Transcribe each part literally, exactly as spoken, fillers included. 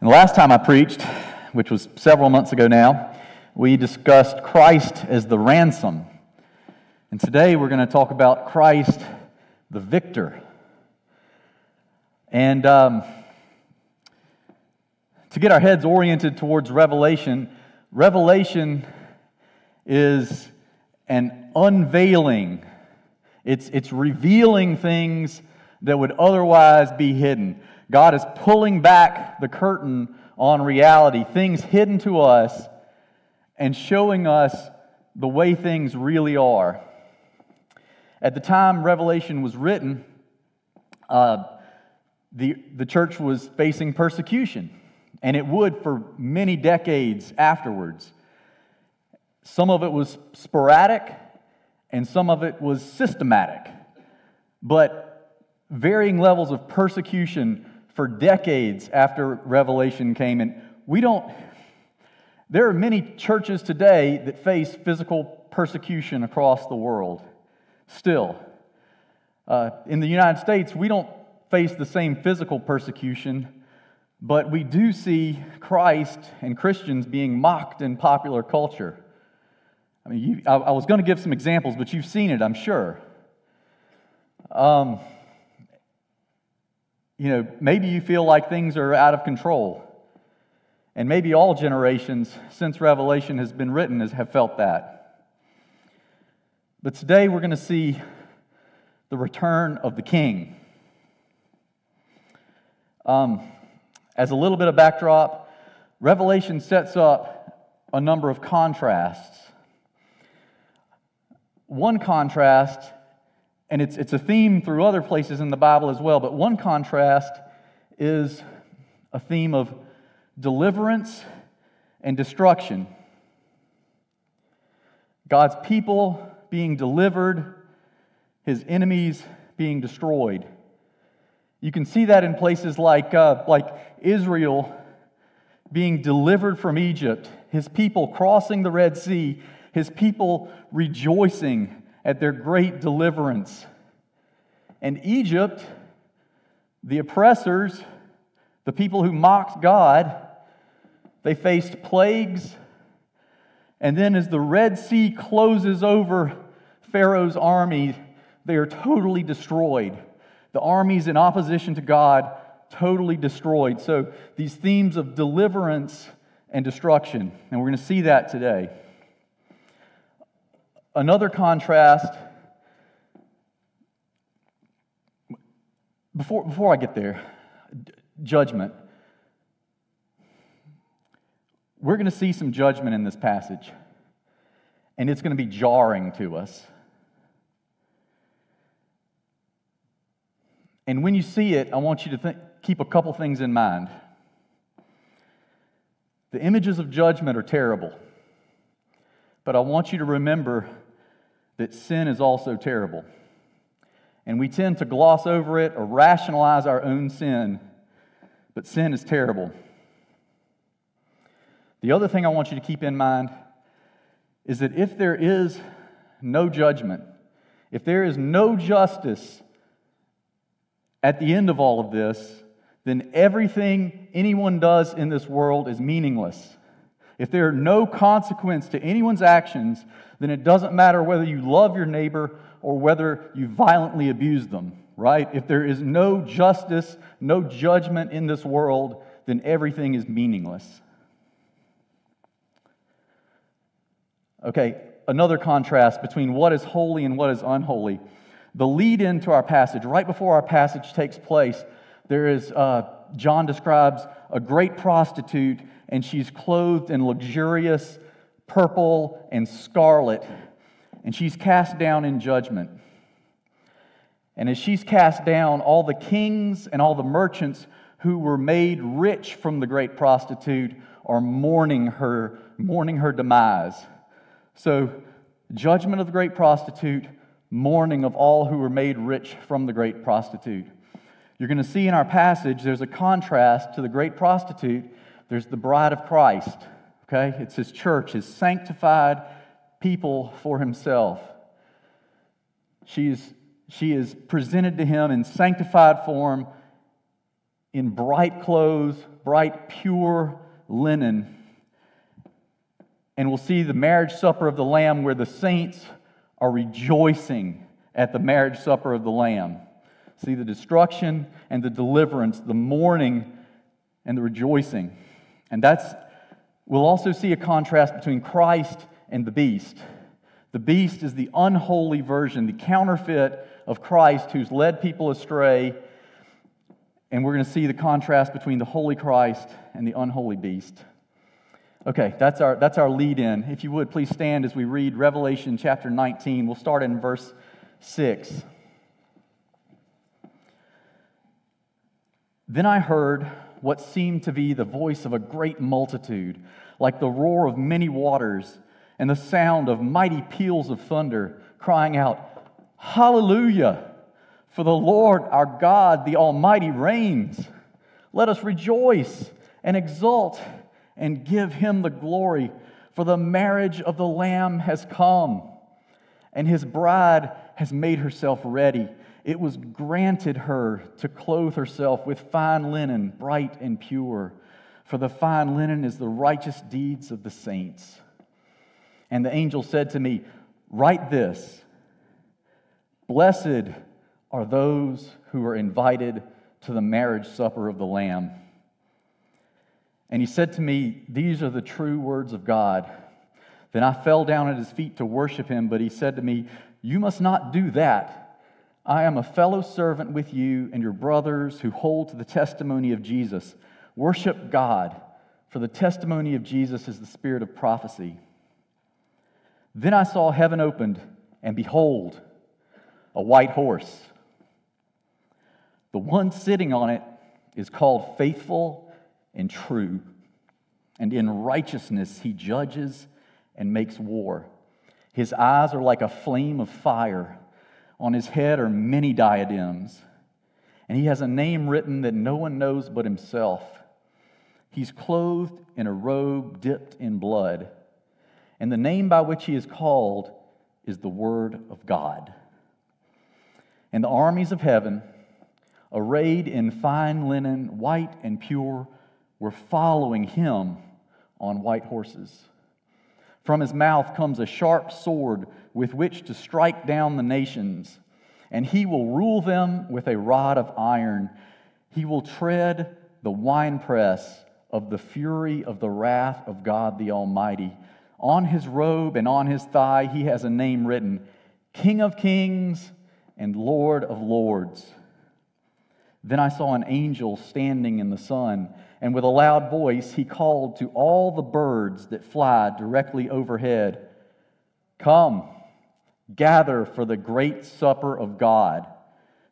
And the last time I preached, which was several months ago now, we discussed Christ as the ransom. And today we're going to talk about Christ the victor. And um, to get our heads oriented towards Revelation, Revelation is an unveiling. It's, it's revealing things that would otherwise be hidden. God is pulling back the curtain on reality, things hidden to us, and showing us the way things really are. At the time Revelation was written, uh, the, the church was facing persecution, and it would for many decades afterwards. Some of it was sporadic, and some of it was systematic, but varying levels of persecution for decades after Revelation came. And we don't, there are many churches today that face physical persecution across the world. Still, uh, in the United States, we don't face the same physical persecution, but we do see Christ and Christians being mocked in popular culture. I mean, you, I, I was going to give some examples, but you've seen it, I'm sure. Um, you know, maybe you feel like things are out of control, and maybe all generations since Revelation has been written have felt that. But today we're going to see the return of the King. Um, as a little bit of backdrop, Revelation sets up a number of contrasts. One contrast, and it's, it's a theme through other places in the Bible as well, but one contrast is a theme of deliverance and destruction. God's people being delivered, his enemies being destroyed. You can see that in places like, uh, like Israel being delivered from Egypt, his people crossing the Red Sea, his people rejoicing at their great deliverance. And Egypt, the oppressors, the people who mocked God, they faced plagues. And then as the Red Sea closes over Pharaoh's army, they are totally destroyed. The armies in opposition to God, totally destroyed. So these themes of deliverance and destruction, and we're going to see that today. Another contrast, before, before I get there, d- judgment. We're going to see some judgment in this passage, and it's going to be jarring to us. And when you see it, I want you to think, keep a couple things in mind. The images of judgment are terrible, but I want you to remember that sin is also terrible. And we tend to gloss over it or rationalize our own sin, but sin is terrible. The other thing I want you to keep in mind is that if there is no judgment, if there is no justice at the end of all of this, then everything anyone does in this world is meaningless. If there are no consequence to anyone's actions, then it doesn't matter whether you love your neighbor or whether you violently abuse them, right? If there is no justice, no judgment in this world, then everything is meaningless. Okay, another contrast between what is holy and what is unholy. The lead into our passage, right before our passage takes place, there is, uh, John describes a great prostitute, and she's clothed in luxurious purple and scarlet, and she's cast down in judgment. And as she's cast down, all the kings and all the merchants who were made rich from the great prostitute are mourning her, mourning her demise. So, judgment of the great prostitute, mourning of all who were made rich from the great prostitute. You're going to see in our passage, there's a contrast to the great prostitute. There's the bride of Christ, okay? It's his church, his sanctified people for himself. She is, she is presented to him in sanctified form, in bright clothes, bright, pure linen. And we'll see the marriage supper of the Lamb, where the saints are rejoicing at the marriage supper of the Lamb. See the destruction and the deliverance, the mourning and the rejoicing. And that's, we'll also see a contrast between Christ and the beast. The beast is the unholy version, the counterfeit of Christ who's led people astray. And we're going to see the contrast between the holy Christ and the unholy beast. Okay, that's our, that's our lead-in. If you would, please stand as we read Revelation chapter nineteen. We'll start in verse six. Then I heard what seemed to be the voice of a great multitude, like the roar of many waters, and the sound of mighty peals of thunder, crying out, "Hallelujah! For the Lord our God, the Almighty, reigns. Let us rejoice and exult and give Him the glory, for the marriage of the Lamb has come, and His bride has made herself ready. It was granted her to clothe herself with fine linen, bright and pure, for the fine linen is the righteous deeds of the saints." And the angel said to me, "Write this: Blessed are those who are invited to the marriage supper of the Lamb." And he said to me, "These are the true words of God." Then I fell down at his feet to worship him, but he said to me, "You must not do that. I am a fellow servant with you and your brothers who hold to the testimony of Jesus. Worship God, for the testimony of Jesus is the spirit of prophecy." Then I saw heaven opened, and behold, a white horse. The one sitting on it is called Faithful and True, and in righteousness he judges and makes war. His eyes are like a flame of fire. On his head are many diadems, and he has a name written that no one knows but himself. He's clothed in a robe dipped in blood, and the name by which he is called is the Word of God. And the armies of heaven, arrayed in fine linen, white and pure, were following him on white horses. From his mouth comes a sharp sword with which to strike down the nations, and he will rule them with a rod of iron. He will tread the winepress of the fury of the wrath of God the Almighty. On his robe and on his thigh he has a name written, King of Kings and Lord of Lords. Then I saw an angel standing in the sun, and with a loud voice he called to all the birds that fly directly overhead, "Come, gather for the great supper of God,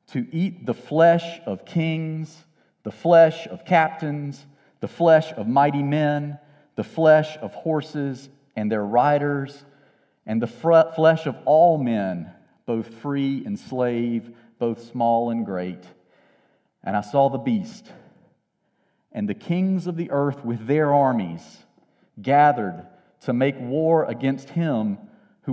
to eat the flesh of kings, the flesh of captains, the flesh of mighty men, the flesh of horses and their riders, and the flesh of all men, both free and slave, both small and great." And I saw the beast and the kings of the earth with their armies gathered to make war against him who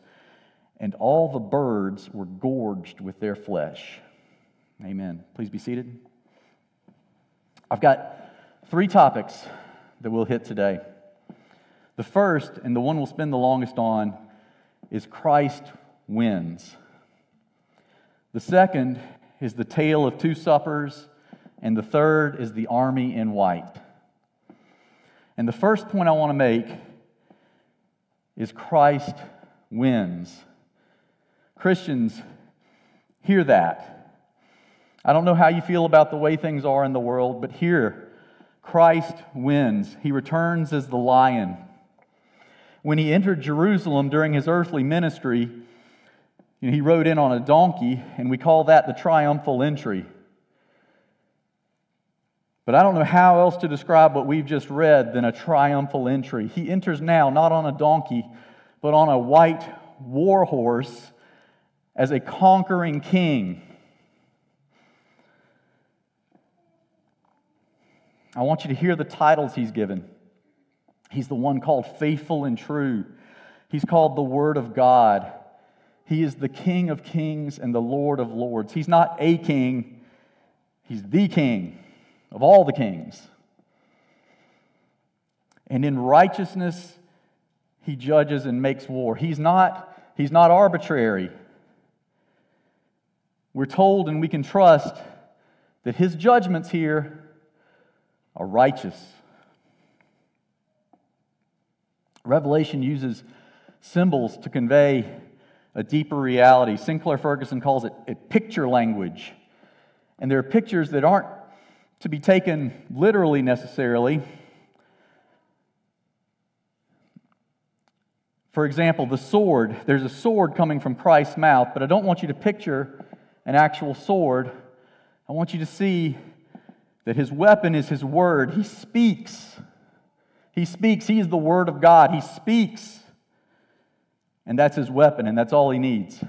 and all the birds were gorged with their flesh. Amen. Please be seated. I've got three topics that we'll hit today. The first, and the one we'll spend the longest on, is Christ wins. The second is the tale of two suppers, and the third is the army in white. And the first point I want to make is Christ wins. Christians, hear that. I don't know how you feel about the way things are in the world, but here, Christ wins. He returns as the lion. When he entered Jerusalem during his earthly ministry, you know, he rode in on a donkey, and we call that the triumphal entry. But I don't know how else to describe what we've just read than a triumphal entry. He enters now not on a donkey, but on a white war horse as a conquering king. I want you to hear the titles he's given. He's the one called Faithful and True. He's called the Word of God. He is the King of Kings and the Lord of Lords. He's not a king. He's the king of all the kings. And in righteousness, he judges and makes war. He's not, he's not arbitrary. We're told and we can trust that his judgments here are righteous. Revelation uses symbols to convey a deeper reality. Sinclair Ferguson calls it, it picture language. And there are pictures that aren't to be taken literally necessarily. For example, the sword. There's a sword coming from Christ's mouth, but I don't want you to picture an actual sword. I want you to see that his weapon is his word. He speaks. He speaks. He is the Word of God. He speaks. And that's his weapon, and that's all he needs.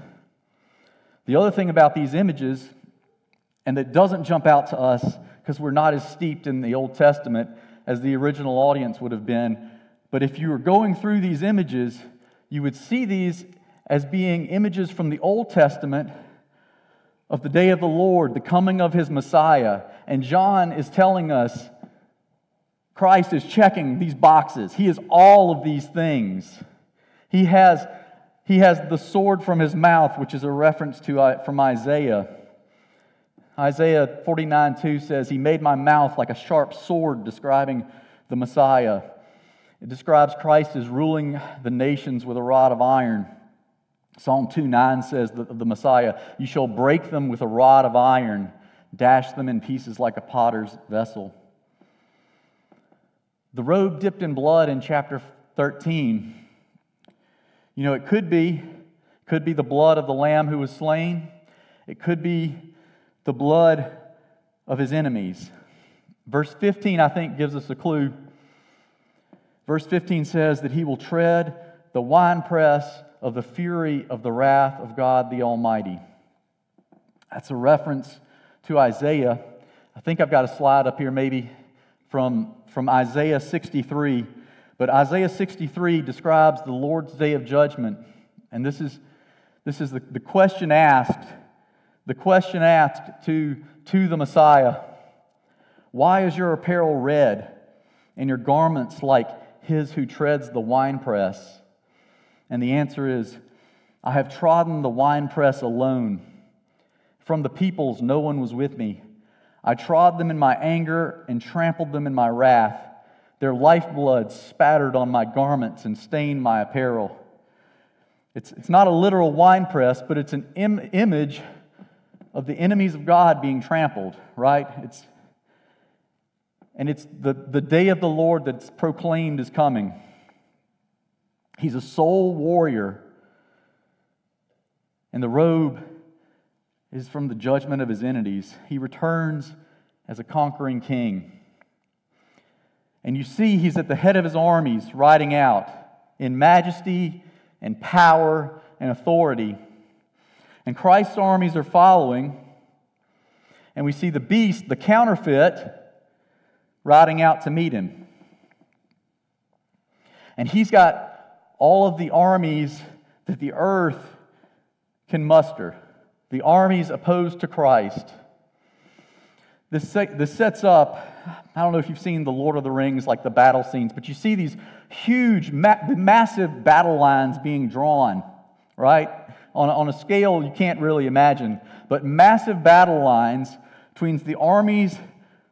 The other thing about these images, and that doesn't jump out to us because we're not as steeped in the Old Testament as the original audience would have been, but if you were going through these images, you would see these as being images from the Old Testament of the day of the Lord, the coming of his Messiah. And John is telling us Christ is checking these boxes. He is all of these things. He has, he has the sword from his mouth, which is a reference to uh, from Isaiah. Isaiah forty-nine two says, "He made my mouth like a sharp sword," describing the Messiah. It describes Christ as ruling the nations with a rod of iron. Psalm two nine says of the Messiah, "You shall break them with a rod of iron, dash them in pieces like a potter's vessel." The robe dipped in blood in chapter thirteen. You know, it could be, could be the blood of the lamb who was slain. It could be the blood of his enemies. Verse fifteen, I think, gives us a clue. Verse fifteen says that he will tread the winepress of the fury of the wrath of God the Almighty. That's a reference to Isaiah. I think I've got a slide up here maybe from, from Isaiah sixty-three. But Isaiah sixty-three describes the Lord's day of judgment. And this is, this is the, the question asked, the question asked to, to the Messiah. "Why is your apparel red and your garments like his who treads the winepress?" And the answer is, "I have trodden the winepress alone. From the peoples no one was with me. I trod them in my anger and trampled them in my wrath. Their lifeblood spattered on my garments and stained my apparel." It's, it's not a literal winepress, but it's an im- image of the enemies of God being trampled, right? It's, and it's the, the day of the Lord that's proclaimed is coming. He's a soul warrior, and the robe is from the judgment of his enemies. He returns as a conquering king. And you see he's at the head of his armies, riding out in majesty and power and authority. And Christ's armies are following. And we see the beast, the counterfeit, riding out to meet him. And he's got all of the armies that the earth can muster. The armies opposed to Christ. This, this sets up, I don't know if you've seen The Lord of the Rings, like the battle scenes, but you see these huge, ma- massive battle lines being drawn, right? On, on a scale you can't really imagine, but massive battle lines between the armies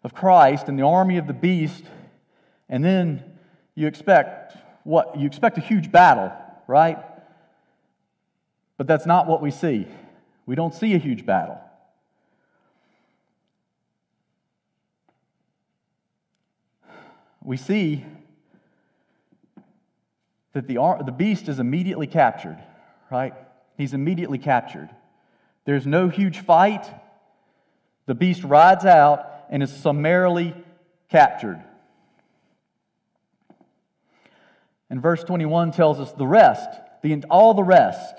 of Christ and the army of the beast, and then you expect what? You expect a huge battle, right? But that's not what we see. We don't see a huge battle. We see that the, the beast is immediately captured, right? He's immediately captured. There's no huge fight. The beast rides out and is summarily captured. And verse twenty-one tells us the rest, the, all the rest,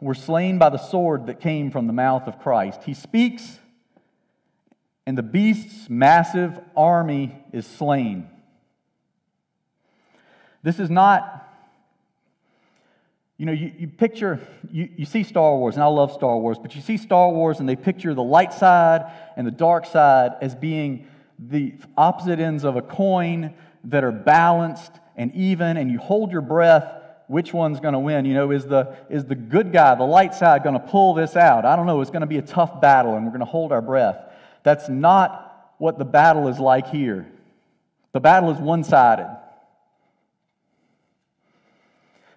were slain by the sword that came from the mouth of Christ. He speaks, and the beast's massive army is slain. This is not, you know, you, you picture, you, you see Star Wars, and I love Star Wars, but you see Star Wars and they picture the light side and the dark side as being the opposite ends of a coin that are balanced and even, and you hold your breath, which one's going to win? You know, is the, is the good guy, the light side, going to pull this out? I don't know, it's going to be a tough battle and we're going to hold our breath. That's not what the battle is like here. The battle is one-sided.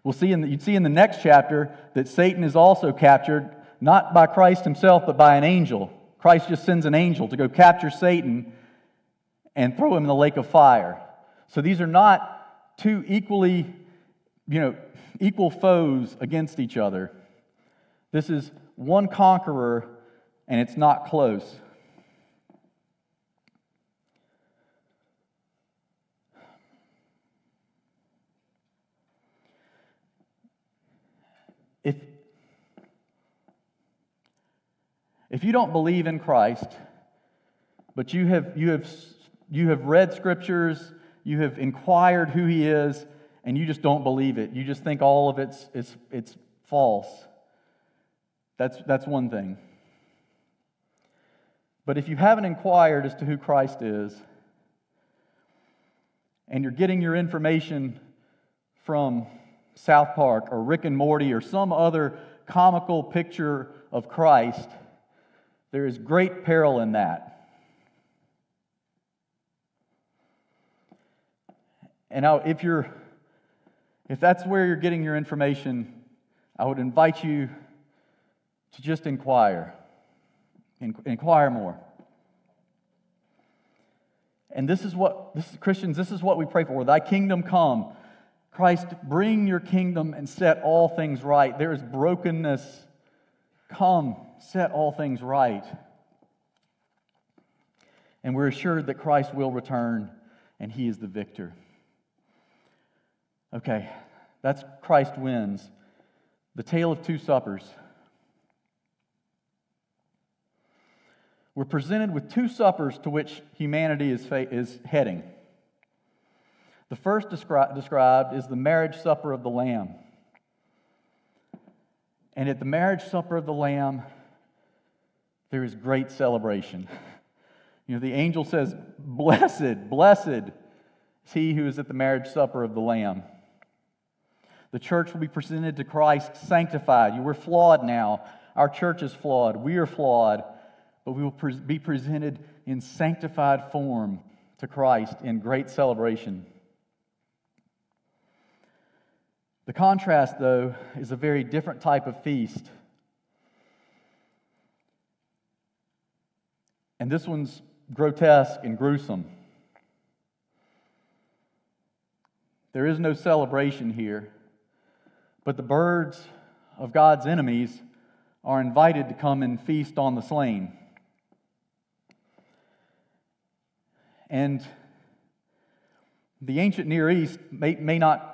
We'll see in the, you'd see in the next chapter that Satan is also captured, not by Christ himself, but by an angel. Christ just sends an angel to go capture Satan and throw him in the lake of fire. So these are not two equally, you know, equal foes against each other. This is one conqueror, and it's not close. If, if you don't believe in Christ, but you have, you have, you have read scriptures, you have inquired who He is, and you just don't believe it, you just think all of it's, it's, it's false, that's, that's one thing. But if you haven't inquired as to who Christ is, and you're getting your information from South Park or Rick and Morty or some other comical picture of Christ, there is great peril in that. And now, if you're, if that's where you're getting your information, I would invite you to just inquire, inquire more. And this is what, this is, Christians, this is what we pray for. Thy kingdom come. Christ, bring your kingdom and set all things right. There is brokenness. Come, set all things right. And we're assured that Christ will return and He is the victor. Okay, that's Christ wins. The tale of two suppers. We're presented with two suppers to which humanity is, is heading. The first descri- described is the marriage supper of the Lamb. And at the marriage supper of the Lamb, there is great celebration. You know, the angel says, "Blessed, blessed is he who is at the marriage supper of the Lamb." The church will be presented to Christ sanctified. You, we're flawed now. Our church is flawed. We are flawed. But we will pre- be presented in sanctified form to Christ in great celebration. The contrast, though, is a very different type of feast. And this one's grotesque and gruesome. There is no celebration here, but the birds of God's enemies are invited to come and feast on the slain. And the ancient Near East may, may not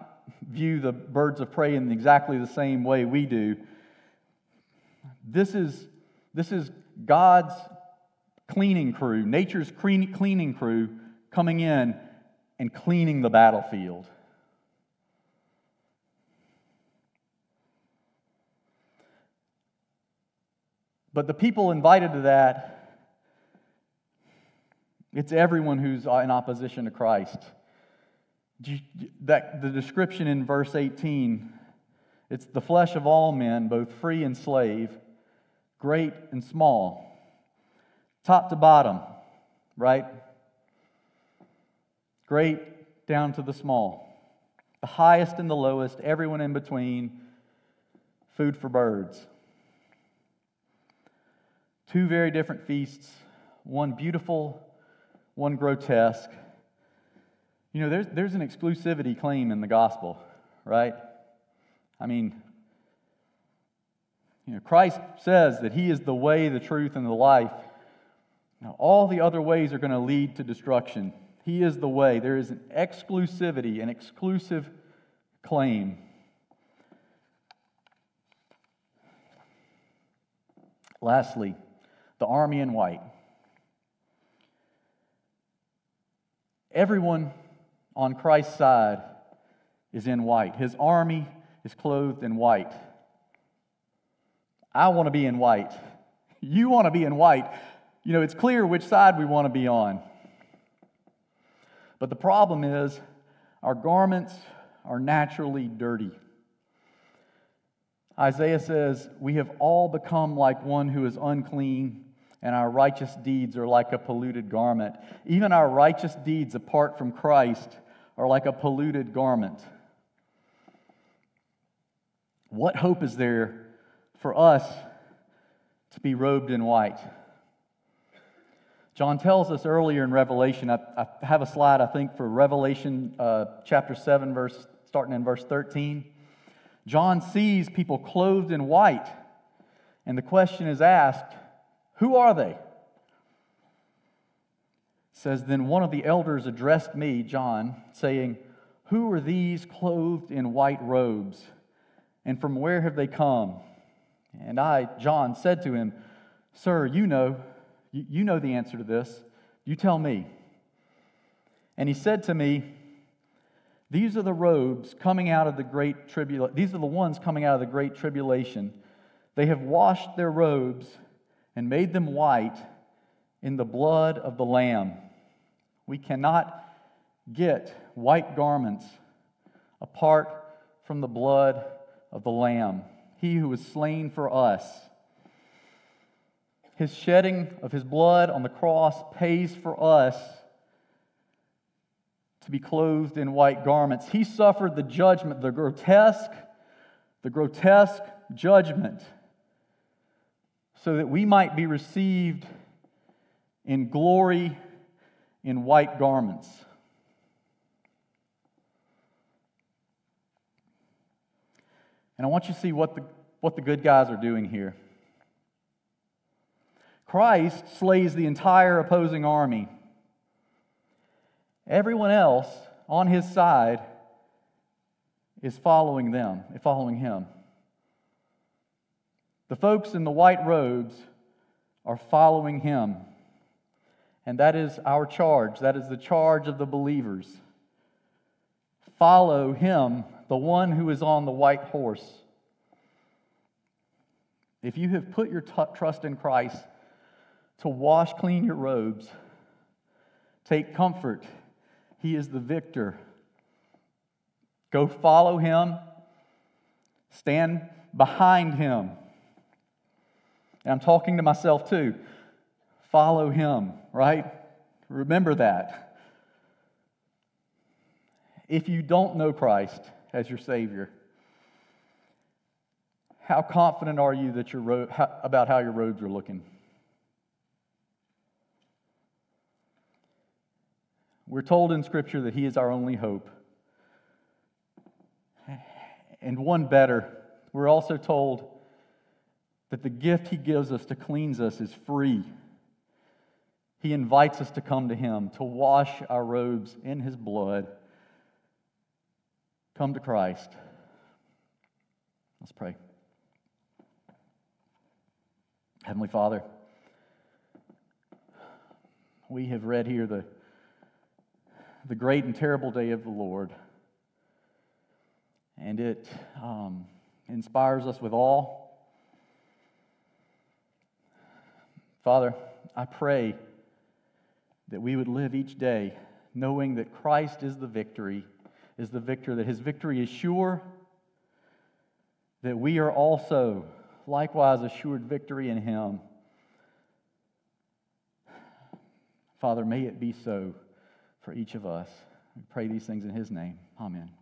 view the birds of prey in exactly the same way we do. This is, this is God's cleaning crew, nature's cleaning crew, coming in and cleaning the battlefield. But the people invited to that, it's everyone who's in opposition to Christ. That the description in verse eighteen, it's the flesh of all men, both free and slave, great and small, top to bottom, right? Great down to the small, the highest and the lowest, everyone in between, food for birds. Two very different feasts, one beautiful, one grotesque. You know, there's there's an exclusivity claim in the gospel, right? I mean, you know, Christ says that He is the way, the truth, and the life. Now, all the other ways are going to lead to destruction. He is the way. There is an exclusivity, an exclusive claim. Lastly, the army in white. Everyone on Christ's side is in white. His army is clothed in white. I want to be in white. You want to be in white. You know, it's clear which side we want to be on. But the problem is, our garments are naturally dirty. Isaiah says, "We have all become like one who is unclean, and our righteous deeds are like a polluted garment." Even our righteous deeds apart from Christ are like a polluted garment. What hope is there for us to be robed in white? John tells us earlier in Revelation, I, I have a slide I think for Revelation uh, chapter seven, verse starting in verse thirteen. John sees people clothed in white, and the question is asked, who are they? It says, "Then one of the elders addressed me, John, saying, 'Who are these clothed in white robes? And from where have they come?' And I, John, said to him, 'Sir, you know, you know the answer to this. You tell me.' And he said to me, 'These are the robes coming out of the great tribulation. These are the ones coming out of the great tribulation. They have washed their robes and made them white in the blood of the Lamb.'" We cannot get white garments apart from the blood of the Lamb, He who was slain for us. His shedding of His blood on the cross pays for us to be clothed in white garments. He suffered the judgment, the grotesque, the grotesque judgment, so that we might be received in glory in white garments. And I want you to see what the, what the good guys are doing here. Christ slays the entire opposing army. Everyone else on his side is following them, following him. The folks in the white robes are following him. And that is our charge. That is the charge of the believers. Follow him, the one who is on the white horse. If you have put your t- trust in Christ to wash clean your robes, take comfort. He is the victor. Go follow him. Stand behind him. And I'm talking to myself too. Follow him, right? Remember that. If you don't know Christ as your Savior, how confident are you that your ro- how, about how your robes are looking? We're told in Scripture that He is our only hope. And one better, we're also told that the gift He gives us to cleanse us is free. He invites us to come to Him, to wash our robes in His blood. Come to Christ. Let's pray. Heavenly Father, we have read here the the great and terrible day of the Lord. And it um, inspires us with awe. Father, I pray that we would live each day knowing that Christ is the victory, is the victor, that His victory is sure, that we are also likewise assured victory in Him. Father, may it be so for each of us. We pray these things in His name. Amen.